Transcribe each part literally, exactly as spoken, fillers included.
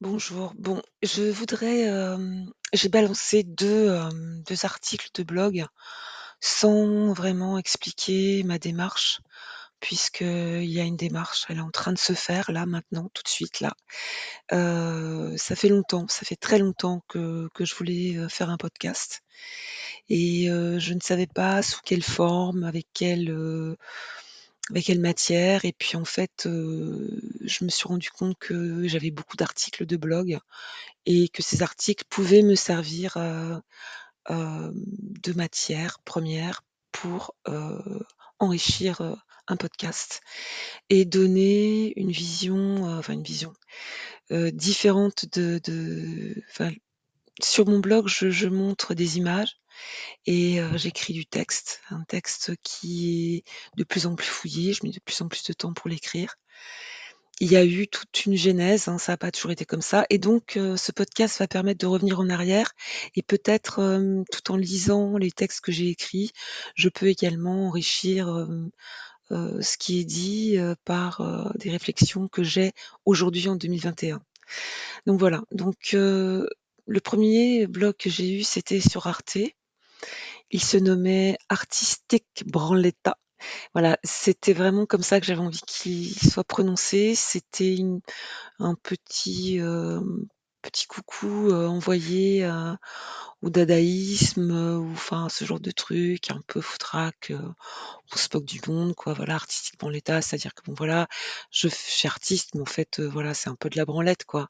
Bonjour. Bon, je voudrais. Euh, j'ai balancé deux, euh, deux articles de blog sans vraiment expliquer ma démarche, puisqu'il y a une démarche, elle est en train de se faire là, maintenant, tout de suite, là. Euh, ça fait longtemps, ça fait très longtemps que, que je voulais euh, faire un podcast et euh, je ne savais pas sous quelle forme, avec quelle. euh, avec quelle matière. Et puis en fait, euh, je me suis rendu compte que j'avais beaucoup d'articles de blog et que ces articles pouvaient me servir euh, euh, de matière première pour euh, enrichir euh, un podcast et donner une vision, euh, enfin une vision euh, différente de, de- enfin, sur mon blog, je, je montre des images et euh, j'écris du texte, un texte qui est de plus en plus fouillé, je mets de plus en plus de temps pour l'écrire. Il y a eu toute une genèse, hein, ça n'a pas toujours été comme ça. Et donc, euh, ce podcast va permettre de revenir en arrière et peut-être, euh, tout en lisant les textes que j'ai écrits, je peux également enrichir euh, euh, ce qui est dit euh, par euh, des réflexions que j'ai aujourd'hui en deux mille vingt et un. Donc voilà, donc euh, le premier blog que j'ai eu, c'était sur Arte. Il se nommait Artistique Branletta. Voilà, c'était vraiment comme ça que j'avais envie qu'il soit prononcé. C'était une- un petit, euh, petit coucou euh, envoyé à- au dadaïsme, euh, ou enfin ce genre de truc, un peu foutraque. euh, on se moque du monde, quoi. Voilà, Artistique Branletta, c'est-à-dire que bon, voilà, je, f- je suis artiste, mais en fait, euh, voilà, c'est un peu de la branlette, quoi.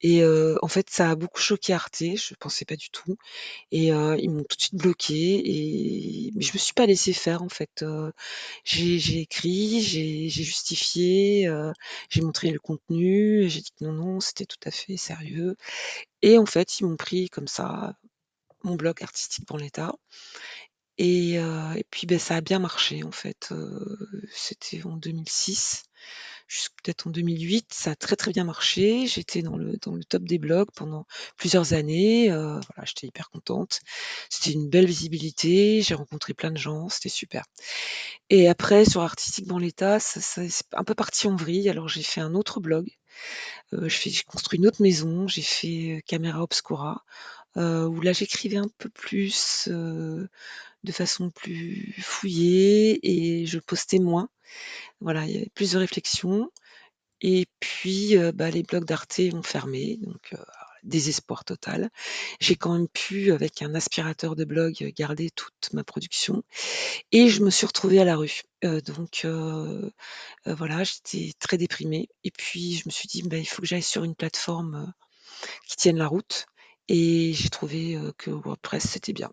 Et euh, en fait, ça a beaucoup choqué Arte. Je pensais pas du tout. Et euh, ils m'ont tout de suite bloqué. Et... Mais je me suis pas laissée faire en fait. Euh, j'ai j'ai écrit, j'ai j'ai justifié, euh, j'ai montré le contenu, et j'ai dit que non, non, c'était tout à fait sérieux. Et en fait, ils m'ont pris comme ça mon blog Artistique dans l'État. Et, euh, et puis ben, ça a bien marché en fait. Euh, c'était en deux mille six, jusqu'à peut-être en deux mille huit. Ça a très très bien marché. J'étais dans le, dans le top des blogs pendant plusieurs années. Euh, voilà, j'étais hyper contente. C'était une belle visibilité. J'ai rencontré plein de gens. C'était super. Et après, sur Artistique dans l'État, ça, ça- c'est un peu parti en vrille. Alors j'ai fait un autre blog. Euh, je fais- j'ai construit une autre maison. J'ai fait euh, Caméra Obscura, euh, où là j'écrivais un peu plus, euh, de façon plus fouillée, et je postais moins. Voilà, il y avait plus de réflexion. Et puis, euh, bah, les blogs d'Arte ont fermé, donc euh, désespoir total. J'ai quand même pu, avec un aspirateur de blog, euh, garder toute ma production. Et je me suis retrouvée à la rue. Euh, donc euh, euh, voilà, j'étais très déprimée. Et puis, je me suis dit, bah, il faut que j'aille sur une plateforme euh, qui tienne la route. Et j'ai trouvé euh, que WordPress, c'était bien.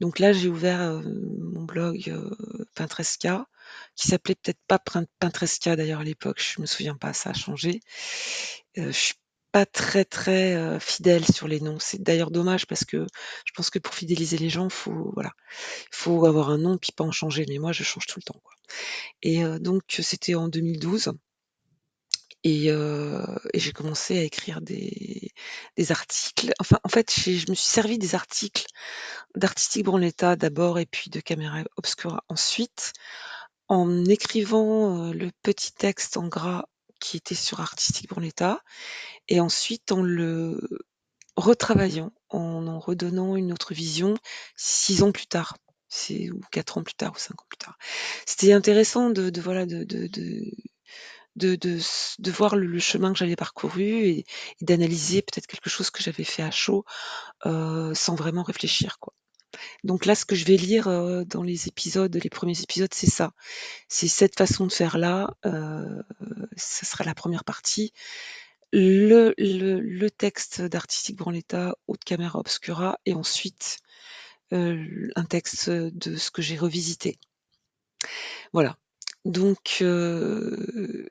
Donc là, j'ai ouvert euh, mon blog euh, Peintresseka, qui s'appelait peut-être pas Pein- Peintresseka d'ailleurs à l'époque, je me souviens pas, ça a changé. Euh, je suis pas très très euh, fidèle sur les noms. C'est d'ailleurs dommage parce que je pense que pour fidéliser les gens, faut voilà, faut avoir un nom puis pas en changer. Mais moi, je change tout le temps, quoi. Et euh, donc c'était en deux mille douze. Et, euh, et j'ai commencé à écrire des, des articles. Enfin, en fait, j'ai- je me suis servi des articles d'Artistique Branletta d'abord et puis de Caméra Obscura ensuite, en écrivant euh, le petit texte en gras qui était sur Artistique Branletta et ensuite en le retravaillant, en en redonnant une autre vision six ans plus tard. C'est, ou quatre ans plus tard, ou cinq ans plus tard. C'était intéressant de, de, voilà, de, de, de, de, de, s- de voir le, le chemin que j'avais parcouru et, et d'analyser peut-être quelque chose que j'avais fait à chaud, euh, sans vraiment réfléchir, quoi. Donc là, ce que je vais lire euh, dans les épisodes, les premiers épisodes, c'est ça. C'est cette façon de faire là. Euh, ce sera la première partie. Le, le, le texte d'Artistique Branletta ou de Caméra Obscura, et ensuite euh, un texte de ce que j'ai revisité. Voilà. Donc, euh,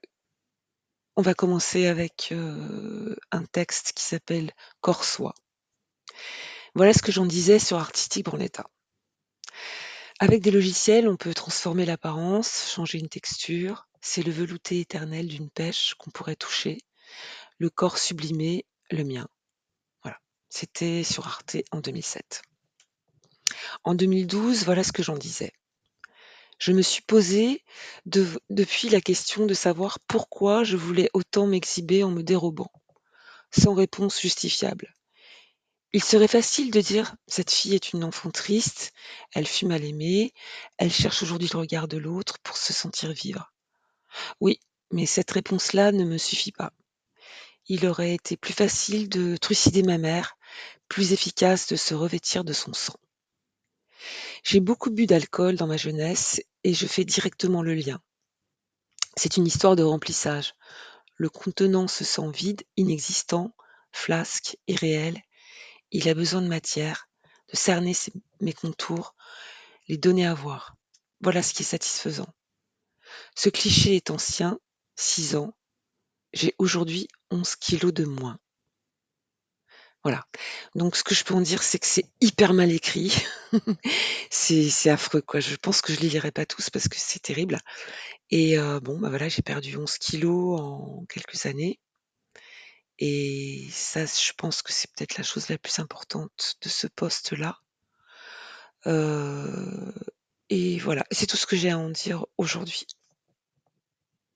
on va commencer avec euh, un texte qui s'appelle Corps-soie. Voilà ce que j'en disais sur Artistique Branletta. Avec des logiciels, on peut transformer l'apparence, changer une texture. C'est le velouté éternel d'une pêche qu'on pourrait toucher, le corps sublimé, le mien. Voilà. C'était sur Arte en deux mille sept. En deux mille douze, voilà ce que j'en disais. Je me suis posé de- depuis la question de savoir pourquoi je voulais autant m'exhiber en me dérobant. sans réponse justifiable. Il serait facile de dire « cette fille est une enfant triste, elle fut mal aimée, elle cherche aujourd'hui le regard de l'autre pour se sentir vivre ». Oui, mais cette réponse-là ne me suffit pas. Il aurait été plus facile de trucider ma mère, plus efficace de se revêtir de son sang. J'ai beaucoup bu d'alcool dans ma jeunesse et je fais directement le lien. C'est une histoire de remplissage. Le contenant se sent vide, inexistant, flasque, irréel. Il a besoin de matière, de cerner ses, mes contours, les donner à voir. Voilà ce qui est satisfaisant. Ce cliché est ancien, six ans. J'ai aujourd'hui onze kilos de moins. Voilà. Donc ce que je peux en dire, c'est que c'est hyper mal écrit. C'est affreux, quoi. Je pense que je ne les lirai pas tous parce que c'est terrible. Et euh, bon, bah voilà, j'ai perdu onze kilos en quelques années. Et ça, je pense que c'est peut-être la chose la plus importante de ce poste-là. Euh, et voilà, c'est tout ce que j'ai à en dire aujourd'hui.